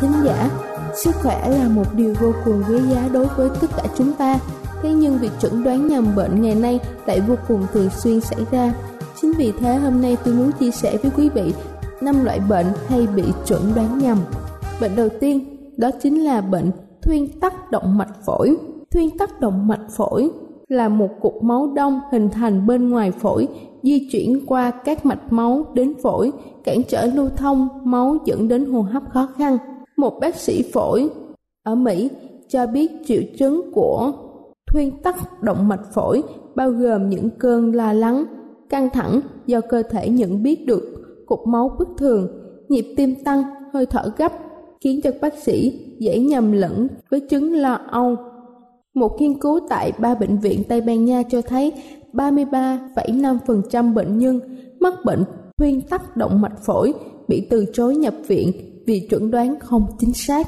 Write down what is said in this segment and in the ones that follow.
Thính giả, sức khỏe là một điều vô cùng quý giá đối với tất cả chúng ta. Thế nhưng việc chẩn đoán nhầm bệnh ngày nay lại vô cùng thường xuyên xảy ra. Chính vì thế hôm nay tôi muốn chia sẻ với quý vị 5 loại bệnh hay bị chẩn đoán nhầm. Bệnh đầu tiên đó chính là bệnh thuyên tắc động mạch phổi. Thuyên tắc động mạch phổi là một cục máu đông hình thành bên ngoài phổi, di chuyển qua các mạch máu đến phổi, cản trở lưu thông máu dẫn đến hô hấp khó khăn. Một bác sĩ phổi ở Mỹ cho biết triệu chứng của thuyên tắc động mạch phổi bao gồm những cơn lo lắng, căng thẳng do cơ thể nhận biết được cục máu bất thường, nhịp tim tăng, hơi thở gấp, khiến cho bác sĩ dễ nhầm lẫn với chứng lo âu. Một nghiên cứu tại 3 bệnh viện Tây Ban Nha cho thấy 33,5% bệnh nhân mắc bệnh thuyên tắc động mạch phổi bị từ chối nhập viện vì chẩn đoán không chính xác.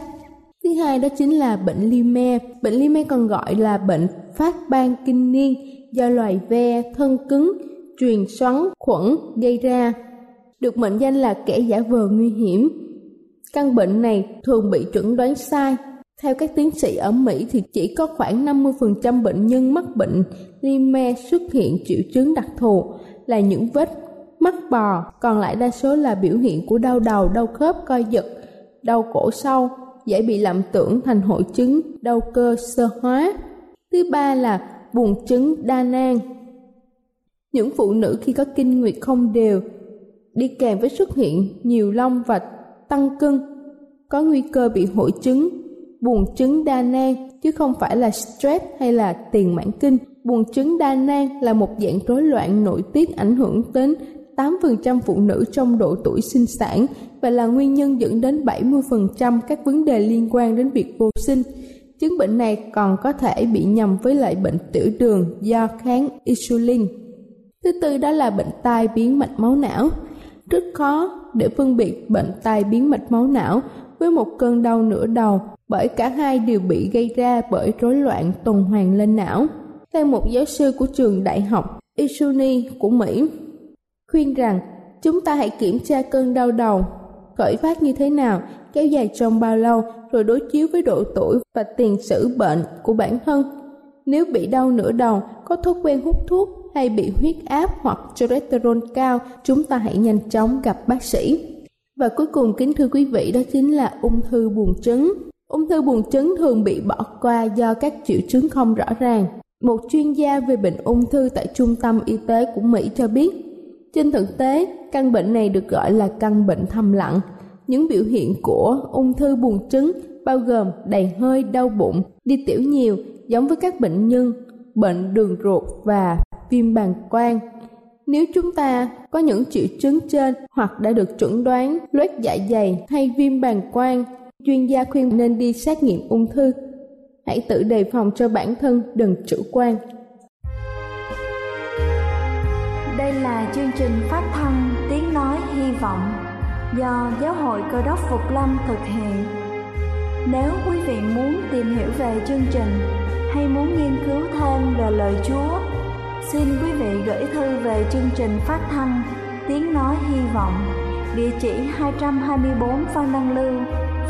Thứ hai đó chính là bệnh Li Me. Bệnh Li Me còn gọi là bệnh phát ban kinh niên do loài ve thân cứng truyền xoắn khuẩn gây ra, được mệnh danh là kẻ giả vờ nguy hiểm. Căn bệnh này thường bị chẩn đoán sai. Theo các tiến sĩ ở Mỹ thì chỉ có khoảng 50% bệnh nhân mắc bệnh Li Me xuất hiện triệu chứng đặc thù là những vết mắt bò, còn lại đa số là biểu hiện của đau đầu, đau khớp, co giật, đau cổ sau, dễ bị lầm tưởng thành hội chứng đau cơ sơ hóa. Thứ ba là buồng trứng đa nang. Những phụ nữ khi có kinh nguyệt không đều đi kèm với xuất hiện nhiều lông và tăng cân, có nguy cơ bị hội chứng buồng trứng đa nang chứ không phải là stress hay là tiền mãn kinh. Buồng trứng đa nang là một dạng rối loạn nội tiết ảnh hưởng đến 8% phụ nữ trong độ tuổi sinh sản và là nguyên nhân dẫn đến 70% các vấn đề liên quan đến việc vô sinh. Chứng bệnh này còn có thể bị nhầm với lại bệnh tiểu đường do kháng insulin. Thứ tư đó là bệnh tai biến mạch máu não. Rất khó để phân biệt bệnh tai biến mạch máu não với một cơn đau nửa đầu, bởi cả hai đều bị gây ra bởi rối loạn tuần hoàn lên não. Theo một giáo sư của trường đại học Isuni của Mỹ khuyên rằng chúng ta hãy kiểm tra cơn đau đầu khởi phát như thế nào, kéo dài trong bao lâu, rồi đối chiếu với độ tuổi và tiền sử bệnh của bản thân. Nếu bị đau nửa đầu, có thói quen hút thuốc hay bị huyết áp hoặc cholesterol cao, chúng ta hãy nhanh chóng gặp bác sĩ. Và cuối cùng kính thưa quý vị, đó chính là ung thư buồng trứng. Ung thư buồng trứng thường bị bỏ qua do các triệu chứng không rõ ràng. Một chuyên gia về bệnh ung thư tại Trung tâm Y tế của Mỹ cho biết, trên thực tế, căn bệnh này được gọi là căn bệnh thầm lặng. Những biểu hiện của ung thư buồng trứng bao gồm đầy hơi, đau bụng, đi tiểu nhiều, giống với các bệnh nhân bệnh đường ruột và viêm bàng quang. Nếu chúng ta có những triệu chứng trên hoặc đã được chẩn đoán loét dạ dày hay viêm bàng quang, Chuyên gia khuyên nên đi xét nghiệm ung thư. Hãy tự đề phòng cho bản thân, đừng chủ quan. Đây là chương trình phát thanh Tiếng Nói Hy Vọng do Giáo hội Cơ Đốc Phục Lâm thực hiện. Nếu quý vị muốn tìm hiểu về chương trình hay muốn nghiên cứu thêm về lời Chúa, xin quý vị gửi thư về chương trình phát thanh Tiếng Nói Hy Vọng, địa chỉ 224 Phan Đăng Lưu,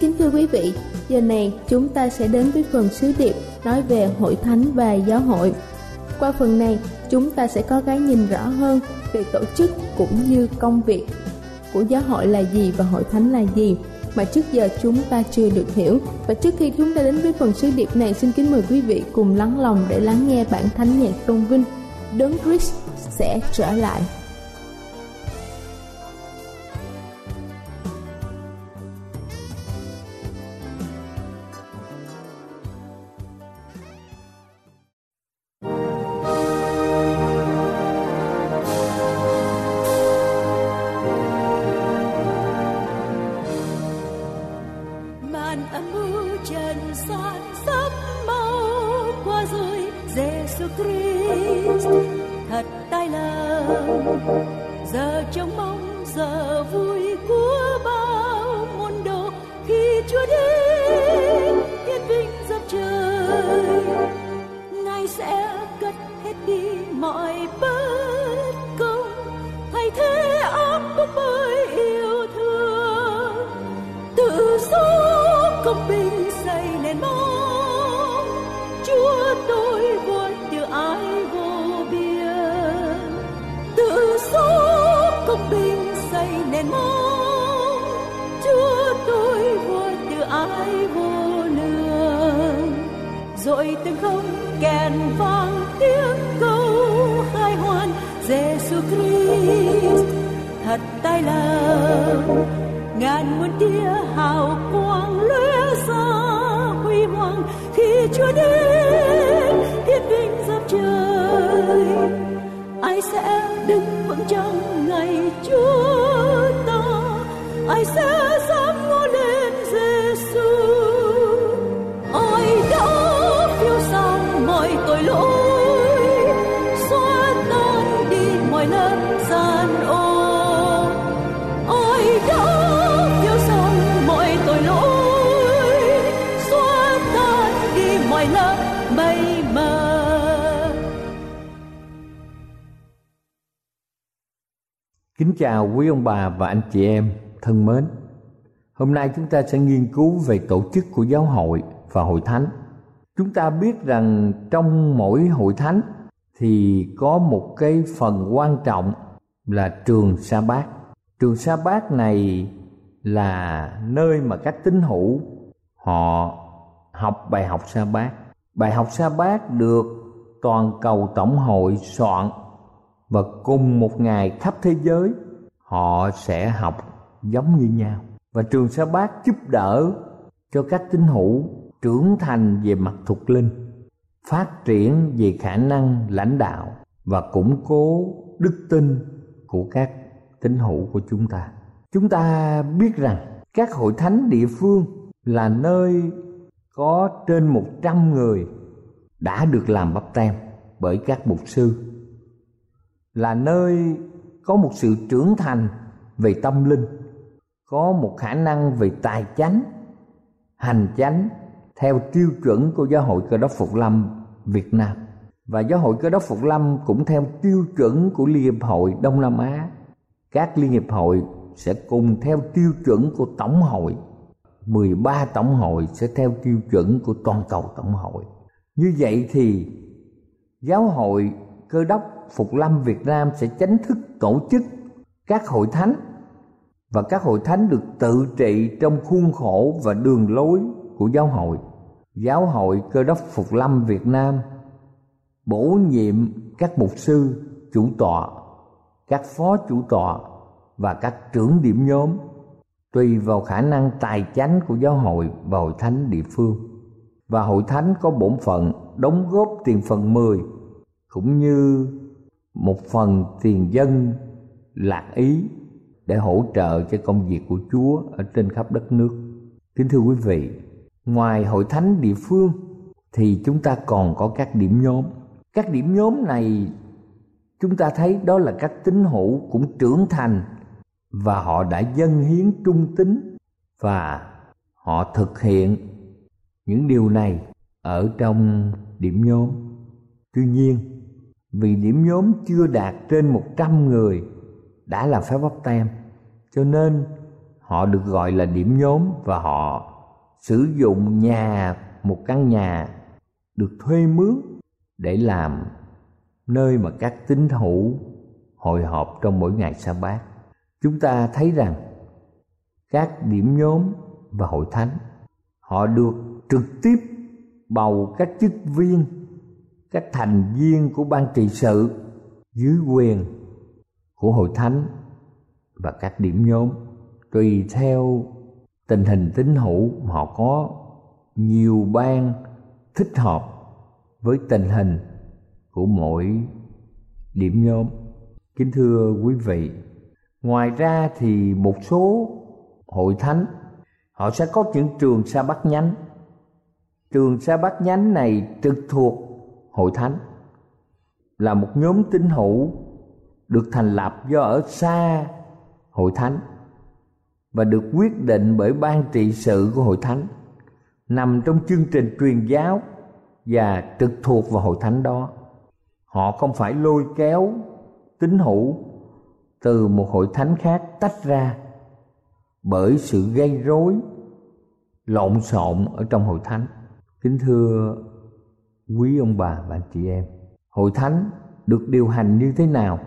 Kính thưa quý vị, giờ này chúng ta sẽ đến với phần sứ điệp nói về hội thánh và giáo hội. Qua phần này, chúng ta sẽ có cái nhìn rõ hơn về tổ chức cũng như công việc của giáo hội là gì và hội thánh là gì mà trước giờ chúng ta chưa được hiểu. Và trước khi chúng ta đến với phần sứ điệp này, xin kính mời quý vị cùng lắng lòng để lắng nghe bản thánh nhạc tôn vinh Đấng Christ sẽ trở lại. Kính chào quý ông bà và anh chị em thân mến. Hôm nay chúng ta sẽ nghiên cứu về tổ chức của giáo hội và hội thánh. Chúng ta biết rằng trong mỗi hội thánh thì có một cái phần quan trọng là trường sa bát. Trường sa bát này là nơi mà các tín hữu họ học bài học sa bát. Bài học sa bát được toàn cầu tổng hội soạn, và cùng một ngày khắp thế giới họ sẽ học giống như nhau. Và trường sa bát giúp đỡ cho các tín hữu trưởng thành về mặt thuộc linh, phát triển về khả năng lãnh đạo và củng cố đức tin của các tín hữu của chúng ta. Chúng ta biết rằng các hội thánh địa phương là nơi có trên 100 người đã được làm báp têm bởi các mục sư, là nơi có một sự trưởng thành về tâm linh, có một khả năng về tài chánh, hành chánh theo tiêu chuẩn của Giáo hội Cơ Đốc Phục Lâm Việt Nam. Và Giáo hội Cơ Đốc Phục Lâm cũng theo tiêu chuẩn của Liên hiệp hội Đông Nam Á. Các liên hiệp hội sẽ cùng theo tiêu chuẩn của tổng hội. 13 tổng hội sẽ theo tiêu chuẩn của toàn cầu tổng hội. Như vậy thì Giáo hội Cơ đốc Phục Lâm Việt Nam sẽ chính thức tổ chức các hội thánh, và các hội thánh được tự trị trong khuôn khổ và đường lối của giáo hội. Giáo hội Cơ đốc Phục Lâm Việt Nam bổ nhiệm các mục sư, chủ tọa, các phó chủ tọa và các trưởng điểm nhóm tùy vào khả năng tài chánh của giáo hội và hội thánh địa phương. Và hội thánh có bổn phận đóng góp tiền phần 10 cũng như một phần tiền dân lạc ý để hỗ trợ cho công việc của Chúa ở trên khắp đất nước. Kính thưa quý vị, ngoài hội thánh địa phương thì chúng ta còn có các điểm nhóm. Các điểm nhóm này chúng ta thấy đó là các tín hữu cũng trưởng thành và họ đã dâng hiến trung tín, và họ thực hiện những điều này ở trong điểm nhóm. Tuy nhiên, vì điểm nhóm chưa đạt trên 100 người đã là phép báp têm, cho nên họ được gọi là điểm nhóm, và họ sử dụng một căn nhà được thuê mướn để làm nơi mà các tín hữu hội họp trong mỗi ngày Sa-bát. Chúng ta thấy rằng các điểm nhóm và hội thánh họ được trực tiếp bầu các chức viên, các thành viên của ban trị sự dưới quyền của hội thánh và các điểm nhóm. Tùy theo tình hình tín hữu, họ có nhiều ban thích hợp với tình hình của mỗi điểm nhóm. Kính thưa quý vị, ngoài ra thì một số hội thánh họ sẽ có những trường Sa-bát nhánh. Trường Sa-bát nhánh này trực thuộc hội thánh, là một nhóm tín hữu được thành lập do ở xa hội thánh và được quyết định bởi ban trị sự của hội thánh, nằm trong chương trình truyền giáo và trực thuộc vào hội thánh đó. Họ không phải lôi kéo tín hữu từ một hội thánh khác tách ra bởi sự gây rối, lộn xộn ở trong hội thánh. Kính thưa quý ông bà và anh chị em, hội thánh được điều hành như thế nào?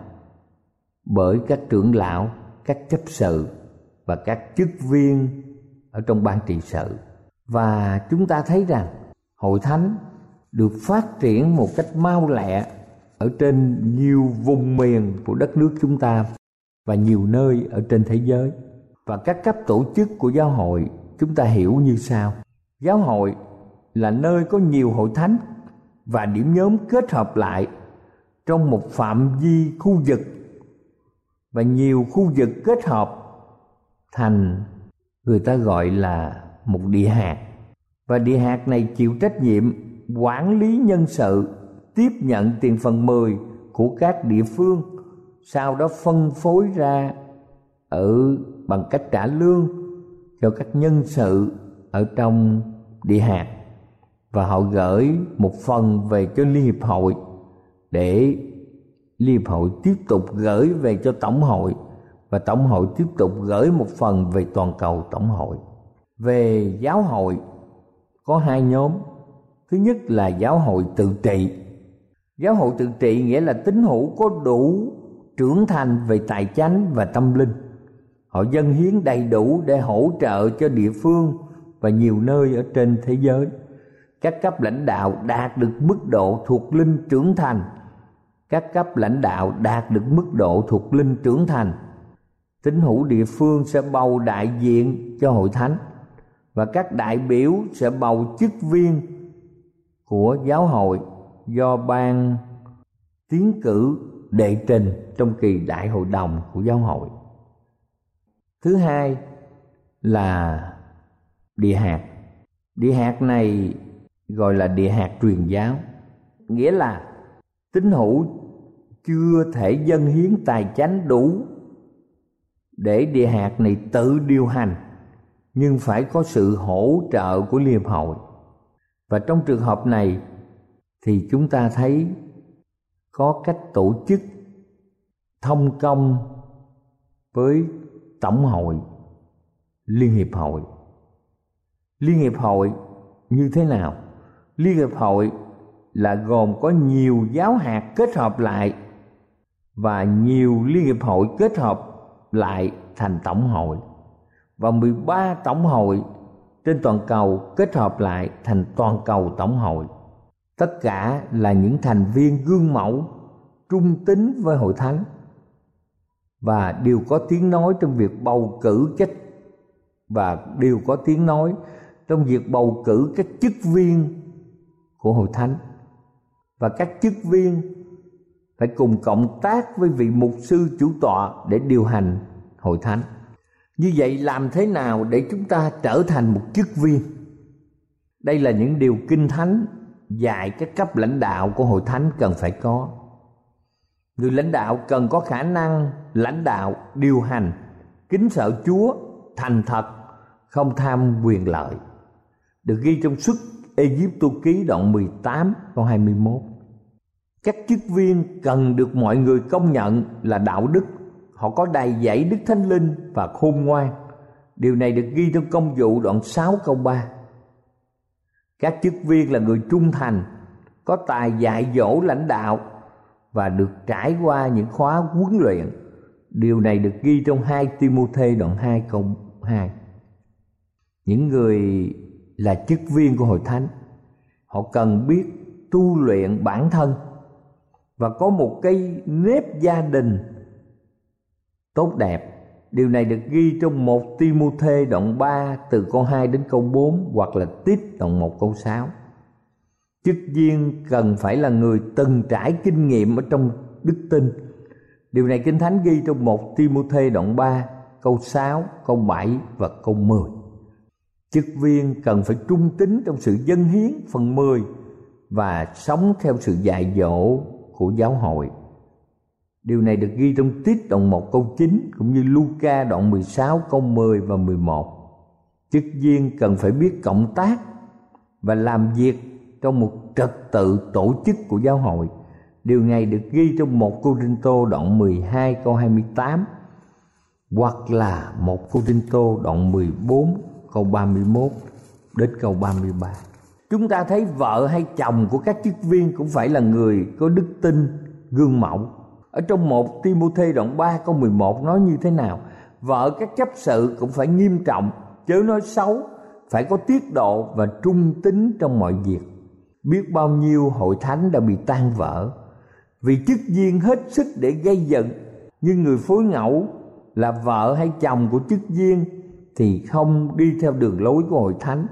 Bởi các trưởng lão, các chấp sự và các chức viên ở trong ban trị sự. Và chúng ta thấy rằng hội thánh được phát triển một cách mau lẹ ở trên nhiều vùng miền của đất nước chúng ta và nhiều nơi ở trên thế giới. Và các cấp tổ chức của giáo hội chúng ta hiểu như sau: giáo hội là nơi có nhiều hội thánh và điểm nhóm kết hợp lại trong một phạm vi khu vực, và nhiều khu vực kết hợp thành người ta gọi là một địa hạt. Và địa hạt này chịu trách nhiệm quản lý nhân sự, tiếp nhận tiền phần 10 của các địa phương, sau đó phân phối ra bằng cách trả lương cho các nhân sự ở trong địa hạt, và họ gửi một phần về cho Liên hiệp hội để Liên hiệp hội tiếp tục gửi về cho tổng hội, và tổng hội tiếp tục gửi một phần về toàn cầu tổng hội. Về giáo hội có hai nhóm. Thứ nhất là giáo hội tự trị. Giáo hội tự trị nghĩa là tín hữu có đủ trưởng thành về tài chánh và tâm linh. Họ dâng hiến đầy đủ để hỗ trợ cho địa phương và nhiều nơi ở trên thế giới. Các cấp lãnh đạo đạt được mức độ thuộc linh trưởng thành. Tín hữu địa phương sẽ bầu đại diện cho hội thánh, và các đại biểu sẽ bầu chức viên của giáo hội do ban tiến cử đệ trình trong kỳ đại hội đồng của giáo hội. Thứ hai là địa hạt. Địa hạt này gọi là địa hạt truyền giáo, nghĩa là tín hữu chưa thể dâng hiến tài chánh đủ để địa hạt này tự điều hành, nhưng phải có sự hỗ trợ của Liên hiệp hội. Và trong trường hợp này thì chúng ta thấy có cách tổ chức thông công với tổng hội, Liên hiệp hội. Liên hiệp hội như thế nào? Liên hiệp hội là gồm có nhiều giáo hạt kết hợp lại và nhiều liên hiệp hội kết hợp lại thành tổng hội, và 13 tổng hội trên toàn cầu kết hợp lại thành toàn cầu tổng hội. Tất cả là những thành viên gương mẫu, trung tín với hội thánh và đều có tiếng nói trong việc bầu cử các chức viên của hội thánh, và các chức viên phải cùng cộng tác với vị mục sư chủ tọa để điều hành hội thánh. Như vậy, làm thế nào để chúng ta trở thành một chức viên? Đây là những điều Kinh Thánh dạy các cấp lãnh đạo của hội thánh cần phải có. Người lãnh đạo cần có khả năng lãnh đạo, điều hành, kính sợ Chúa, thành thật, không tham quyền lợi, được ghi trong Xuất Ê-díp-tô ký đoạn 18 câu 21. Các chức viên cần được mọi người công nhận là đạo đức, họ có đầy dẫy Đức Thánh Linh và khôn ngoan. Điều này được ghi trong Công vụ đoạn 6 câu 3. Các chức viên là người trung thành, có tài dạy dỗ lãnh đạo và được trải qua những khóa huấn luyện. Điều này được ghi trong 2 Ti-mô-thê đoạn 2 câu 2. Những người là chức viên của hội thánh, họ cần biết tu luyện bản thân và có một cái nếp gia đình tốt đẹp. Điều này được ghi trong 1 Ti-mô-thê đoạn 3 từ câu 2 đến câu 4, hoặc là Tít đoạn 1 câu 6. Chức viên cần phải là người từng trải kinh nghiệm ở trong đức tin. Điều này Kinh Thánh ghi trong 1 Ti-mô-thê đoạn 3 câu 6, câu 7 và câu 10. Chức viên cần phải trung tín trong sự dâng hiến phần 10 và sống theo sự dạy dỗ của giáo hội. Điều này được ghi trong Tít đoạn 1 câu 9 cũng như Luca đoạn 16 câu 10 và 11. Chức viên cần phải biết cộng tác và làm việc trong một trật tự tổ chức của giáo hội. Điều này được ghi trong 1 Cô-rinh-tô đoạn 12 câu 28 hoặc là 1 Cô-rinh-tô đoạn 14 câu 31 đến câu 33. Chúng ta thấy vợ hay chồng của các chức viên cũng phải là người có đức tin, gương mẫu. Ở trong 1 Ti-mô-thê đoạn 3 câu 11 nói như thế nào? Vợ các chấp sự cũng phải nghiêm trọng, chớ nói xấu, phải có tiết độ và trung tín trong mọi việc. Biết bao nhiêu hội thánh đã bị tan vỡ vì chức viên hết sức để gây giận, nhưng người phối ngẫu là vợ hay chồng của chức viên thì không đi theo đường lối của hội thánh,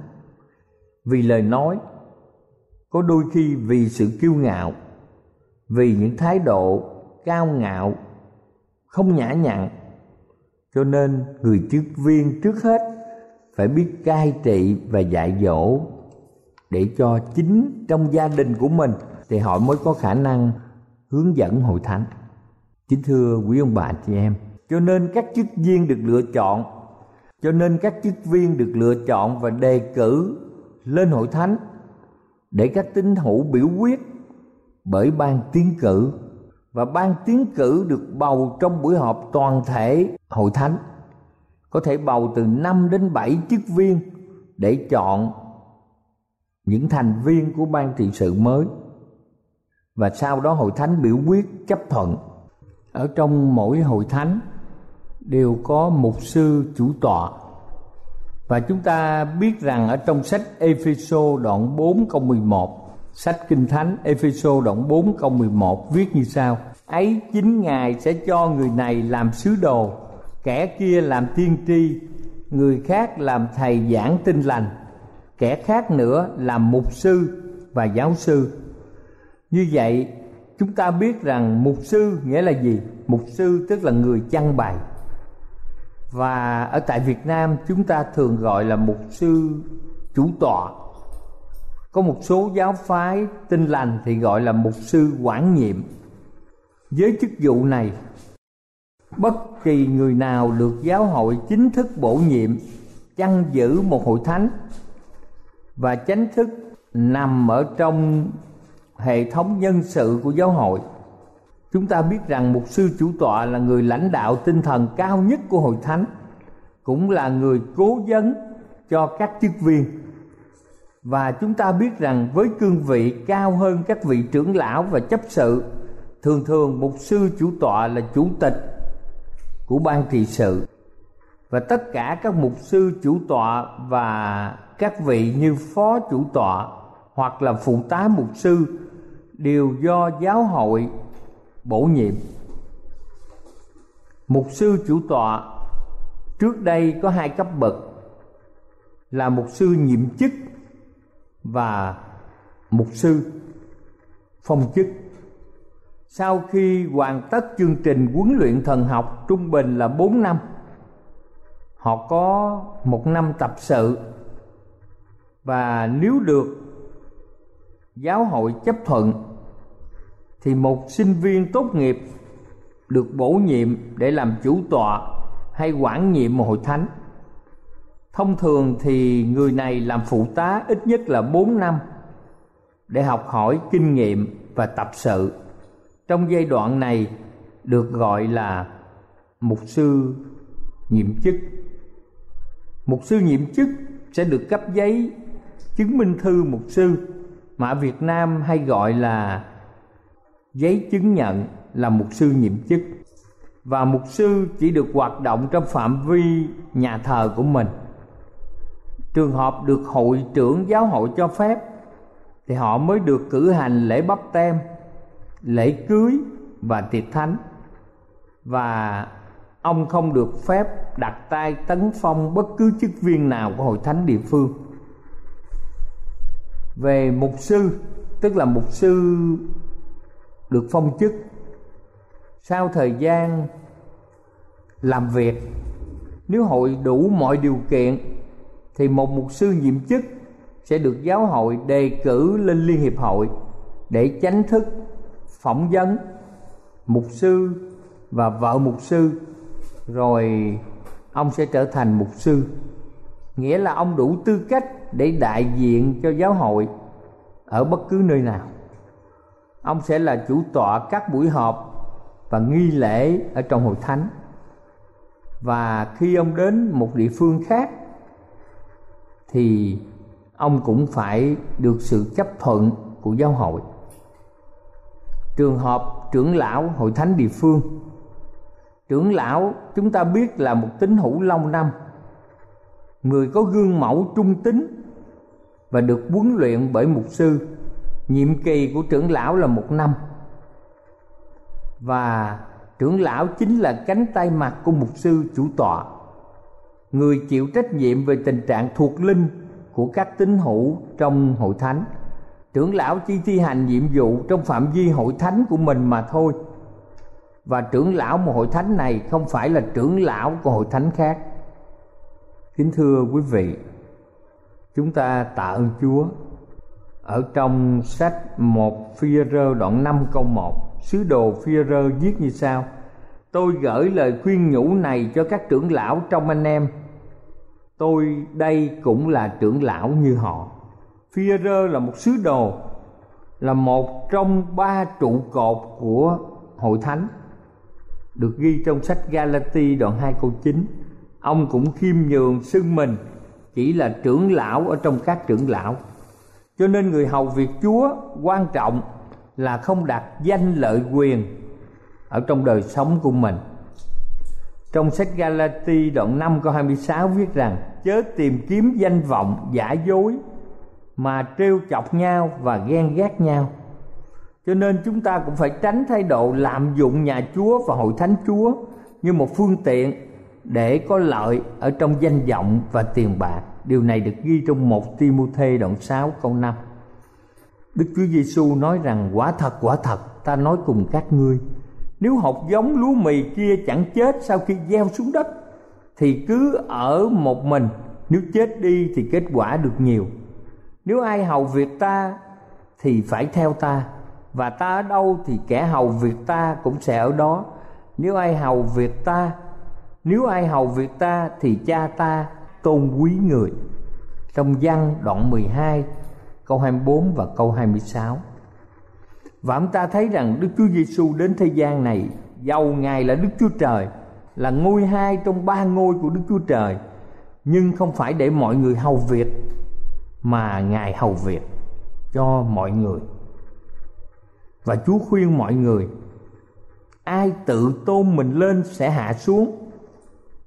vì lời nói, có đôi khi vì sự kiêu ngạo, vì những thái độ cao ngạo, không nhã nhặn. Cho nên người chức viên trước hết phải biết cai trị và dạy dỗ để cho chính trong gia đình của mình thì họ mới có khả năng hướng dẫn hội thánh. Kính thưa quý ông bà chị em, cho nên các chức viên được lựa chọn và đề cử lên hội thánh để các tín hữu biểu quyết bởi ban tiến cử, và ban tiến cử được bầu trong buổi họp toàn thể hội thánh, có thể bầu từ 5 đến 7 chức viên để chọn những thành viên của ban trị sự mới, và sau đó hội thánh biểu quyết chấp thuận. Ở trong mỗi hội thánh đều có mục sư chủ tọa, và chúng ta biết rằng ở trong sách Ê-phê-sô đoạn 4 câu 11, sách Kinh Thánh Ê-phê-sô đoạn 4 câu 11 viết như sau: ấy chính Ngài sẽ cho người này làm sứ đồ, kẻ kia làm tiên tri, người khác làm thầy giảng tin lành, kẻ khác nữa làm mục sư và giáo sư. Như vậy chúng ta biết rằng mục sư nghĩa là gì? Mục sư tức là người giảng bài, và ở tại Việt Nam chúng ta thường gọi là mục sư chủ tọa. Có một số giáo phái Tin Lành thì gọi là mục sư quản nhiệm. Với chức vụ này, bất kỳ người nào được giáo hội chính thức bổ nhiệm chăn giữ một hội thánh và chính thức nằm ở trong hệ thống nhân sự của giáo hội. Chúng ta biết rằng mục sư chủ tọa là người lãnh đạo tinh thần cao nhất của hội thánh, cũng là người cố vấn cho các chức viên. Và chúng ta biết rằng với cương vị cao hơn các vị trưởng lão và chấp sự, thường thường mục sư chủ tọa là chủ tịch của ban trị sự, và tất cả các mục sư chủ tọa và các vị như phó chủ tọa hoặc là phụ tá mục sư đều do giáo hội bổ nhiệm. Mục sư chủ tọa trước đây có hai cấp bậc là mục sư nhiệm chức và mục sư phong chức. Sau khi hoàn tất chương trình huấn luyện thần học trung bình là 4 năm, họ có 1 năm tập sự, và nếu được giáo hội chấp thuận thì một sinh viên tốt nghiệp được bổ nhiệm để làm chủ tọa hay quản nhiệm hội thánh. Thông thường thì người này làm phụ tá ít nhất là 4 năm để học hỏi kinh nghiệm và tập sự. Trong giai đoạn này được gọi là mục sư nhiệm chức. Mục sư nhiệm chức sẽ được cấp giấy chứng minh thư mục sư, mà ở Việt Nam hay gọi là giấy chứng nhận là mục sư nhiệm chức. Và mục sư chỉ được hoạt động trong phạm vi nhà thờ của mình. Trường hợp được hội trưởng giáo hội cho phép thì họ mới được cử hành lễ báp têm, lễ cưới và tiệc thánh. Và ông không được phép đặt tay tấn phong bất cứ chức viên nào của hội thánh địa phương. Về mục sư, tức là mục sư được phong chức, sau thời gian làm việc, nếu hội đủ mọi điều kiện thì một mục sư nhiệm chức sẽ được giáo hội đề cử lên liên hiệp hội để chánh thức phỏng vấn mục sư và vợ mục sư, rồi ông sẽ trở thành mục sư. Nghĩa là ông đủ tư cách để đại diện cho giáo hội ở bất cứ nơi nào. Ông sẽ là chủ tọa các buổi họp và nghi lễ ở trong hội thánh. Và khi ông đến một địa phương khác thì ông cũng phải được sự chấp thuận của giáo hội. Trường hợp trưởng lão hội thánh địa phương, trưởng lão chúng ta biết là một tín hữu lâu năm, người có gương mẫu trung tín và được huấn luyện bởi mục sư. Nhiệm kỳ của trưởng lão là 1 năm, và trưởng lão chính là cánh tay mặt của mục sư chủ tọa, người chịu trách nhiệm về tình trạng thuộc linh của các tín hữu trong hội thánh. Trưởng lão chỉ thi hành nhiệm vụ trong phạm vi hội thánh của mình mà thôi, và trưởng lão một hội thánh này không phải là trưởng lão của hội thánh khác. Kính thưa quý vị, chúng ta tạ ơn Chúa. Ở trong sách 1 Phi-e-rơ đoạn 5 câu 1, sứ đồ Phi-e-rơ viết như sau: Tôi gửi lời khuyên nhủ này cho các trưởng lão trong anh em. Tôi đây cũng là trưởng lão như họ. Phi-e-rơ là một sứ đồ, là một trong 3 trụ cột của hội thánh, được ghi trong sách Galati đoạn 2 câu 9. Ông cũng khiêm nhường xưng mình chỉ là trưởng lão ở trong các trưởng lão. Cho nên người hầu việc Chúa quan trọng là không đặt danh lợi quyền ở trong đời sống của mình. Trong sách Galati đoạn 5 câu 26 viết rằng: Chớ tìm kiếm danh vọng giả dối mà trêu chọc nhau và ghen ghét nhau. Cho nên chúng ta cũng phải tránh thái độ lạm dụng nhà Chúa và hội thánh Chúa như một phương tiện để có lợi ở trong danh vọng và tiền bạc. Điều này được ghi trong 1 Ti-mô-thê đoạn 6 câu 5. Đức Chúa Giê-xu nói rằng: Quả thật, ta nói cùng các ngươi, nếu hột giống lúa mì kia chẳng chết sau khi gieo xuống đất, thì cứ ở một mình, nếu chết đi thì kết quả được nhiều. Nếu ai hầu việc ta thì phải theo ta, và ta ở đâu thì kẻ hầu việc ta cũng sẽ ở đó. Nếu ai hầu việc ta thì cha ta tôn quý người. Trong Văn đoạn 12 câu 24 và câu 26. Và chúng ta thấy rằng Đức Chúa Giê-xu đến thế gian này, dầu Ngài là Đức Chúa Trời, là ngôi hai trong 3 ngôi của Đức Chúa Trời, nhưng không phải để mọi người hầu việc, mà Ngài hầu việc cho mọi người. Và Chúa khuyên mọi người, ai tự tôn mình lên sẽ hạ xuống,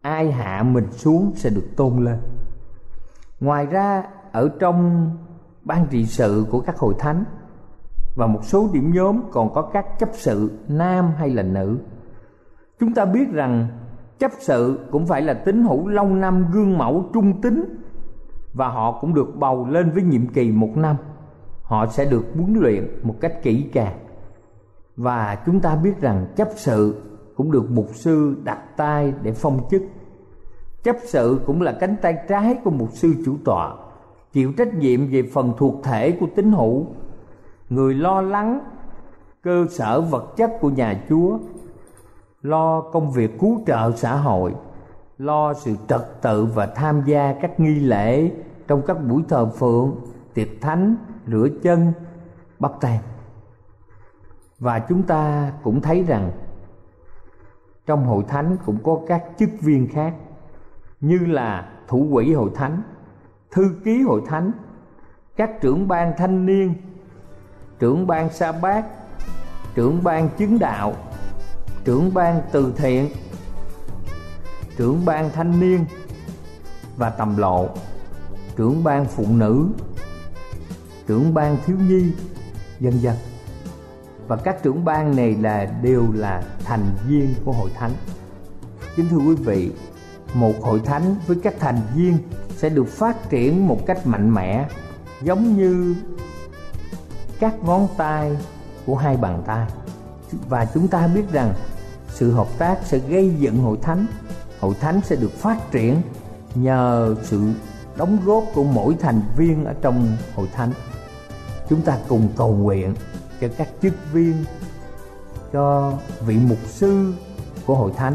ai hạ mình xuống sẽ được tôn lên. Ngoài ra, ở trong ban trị sự của các hội thánh và một số điểm nhóm còn có các chấp sự nam hay là nữ. Chúng ta biết rằng chấp sự cũng phải là tín hữu lâu năm, gương mẫu, trung tín, và họ cũng được bầu lên với nhiệm kỳ 1 năm. Họ sẽ được huấn luyện một cách kỹ càng. Và chúng ta biết rằng chấp sự cũng được mục sư đặt tay để phong chức. Chấp sự cũng là cánh tay trái của mục sư chủ tọa, chịu trách nhiệm về phần thuộc thể của tín hữu, người lo lắng cơ sở vật chất của nhà Chúa, lo công việc cứu trợ xã hội, lo sự trật tự và tham gia các nghi lễ trong các buổi thờ phượng, tiệc thánh, rửa chân, bắt tay. Và chúng ta cũng thấy rằng trong hội thánh cũng có các chức viên khác, như là thủ quỹ hội thánh, thư ký hội thánh, các trưởng ban thanh niên, trưởng ban sa bát, trưởng ban chứng đạo, trưởng ban từ thiện, trưởng ban thanh niên và tầm lộ, trưởng ban phụ nữ, trưởng ban thiếu nhi, vân vân. Và các trưởng ban này đều là thành viên của hội thánh. Kính thưa quý vị, một hội thánh với các thành viên sẽ được phát triển một cách mạnh mẽ, giống như các ngón tay của hai bàn tay. Và chúng ta biết rằng sự hợp tác sẽ gây dựng hội thánh sẽ được phát triển nhờ sự đóng góp của mỗi thành viên ở trong hội thánh. Chúng ta cùng cầu nguyện cho các chức viên, cho vị mục sư của hội thánh,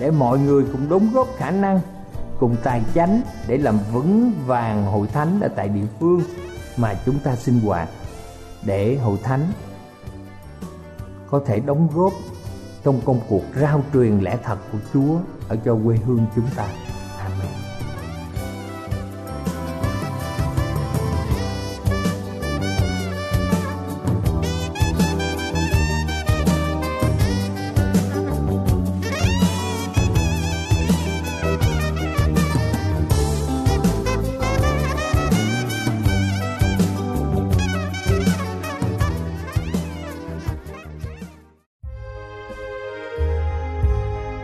để mọi người cùng đóng góp khả năng, cùng tài chánh để làm vững vàng hội thánh ở tại địa phương mà chúng ta sinh hoạt, để hội thánh có thể đóng góp trong công cuộc rao truyền lẽ thật của Chúa ở cho quê hương chúng ta. Amen.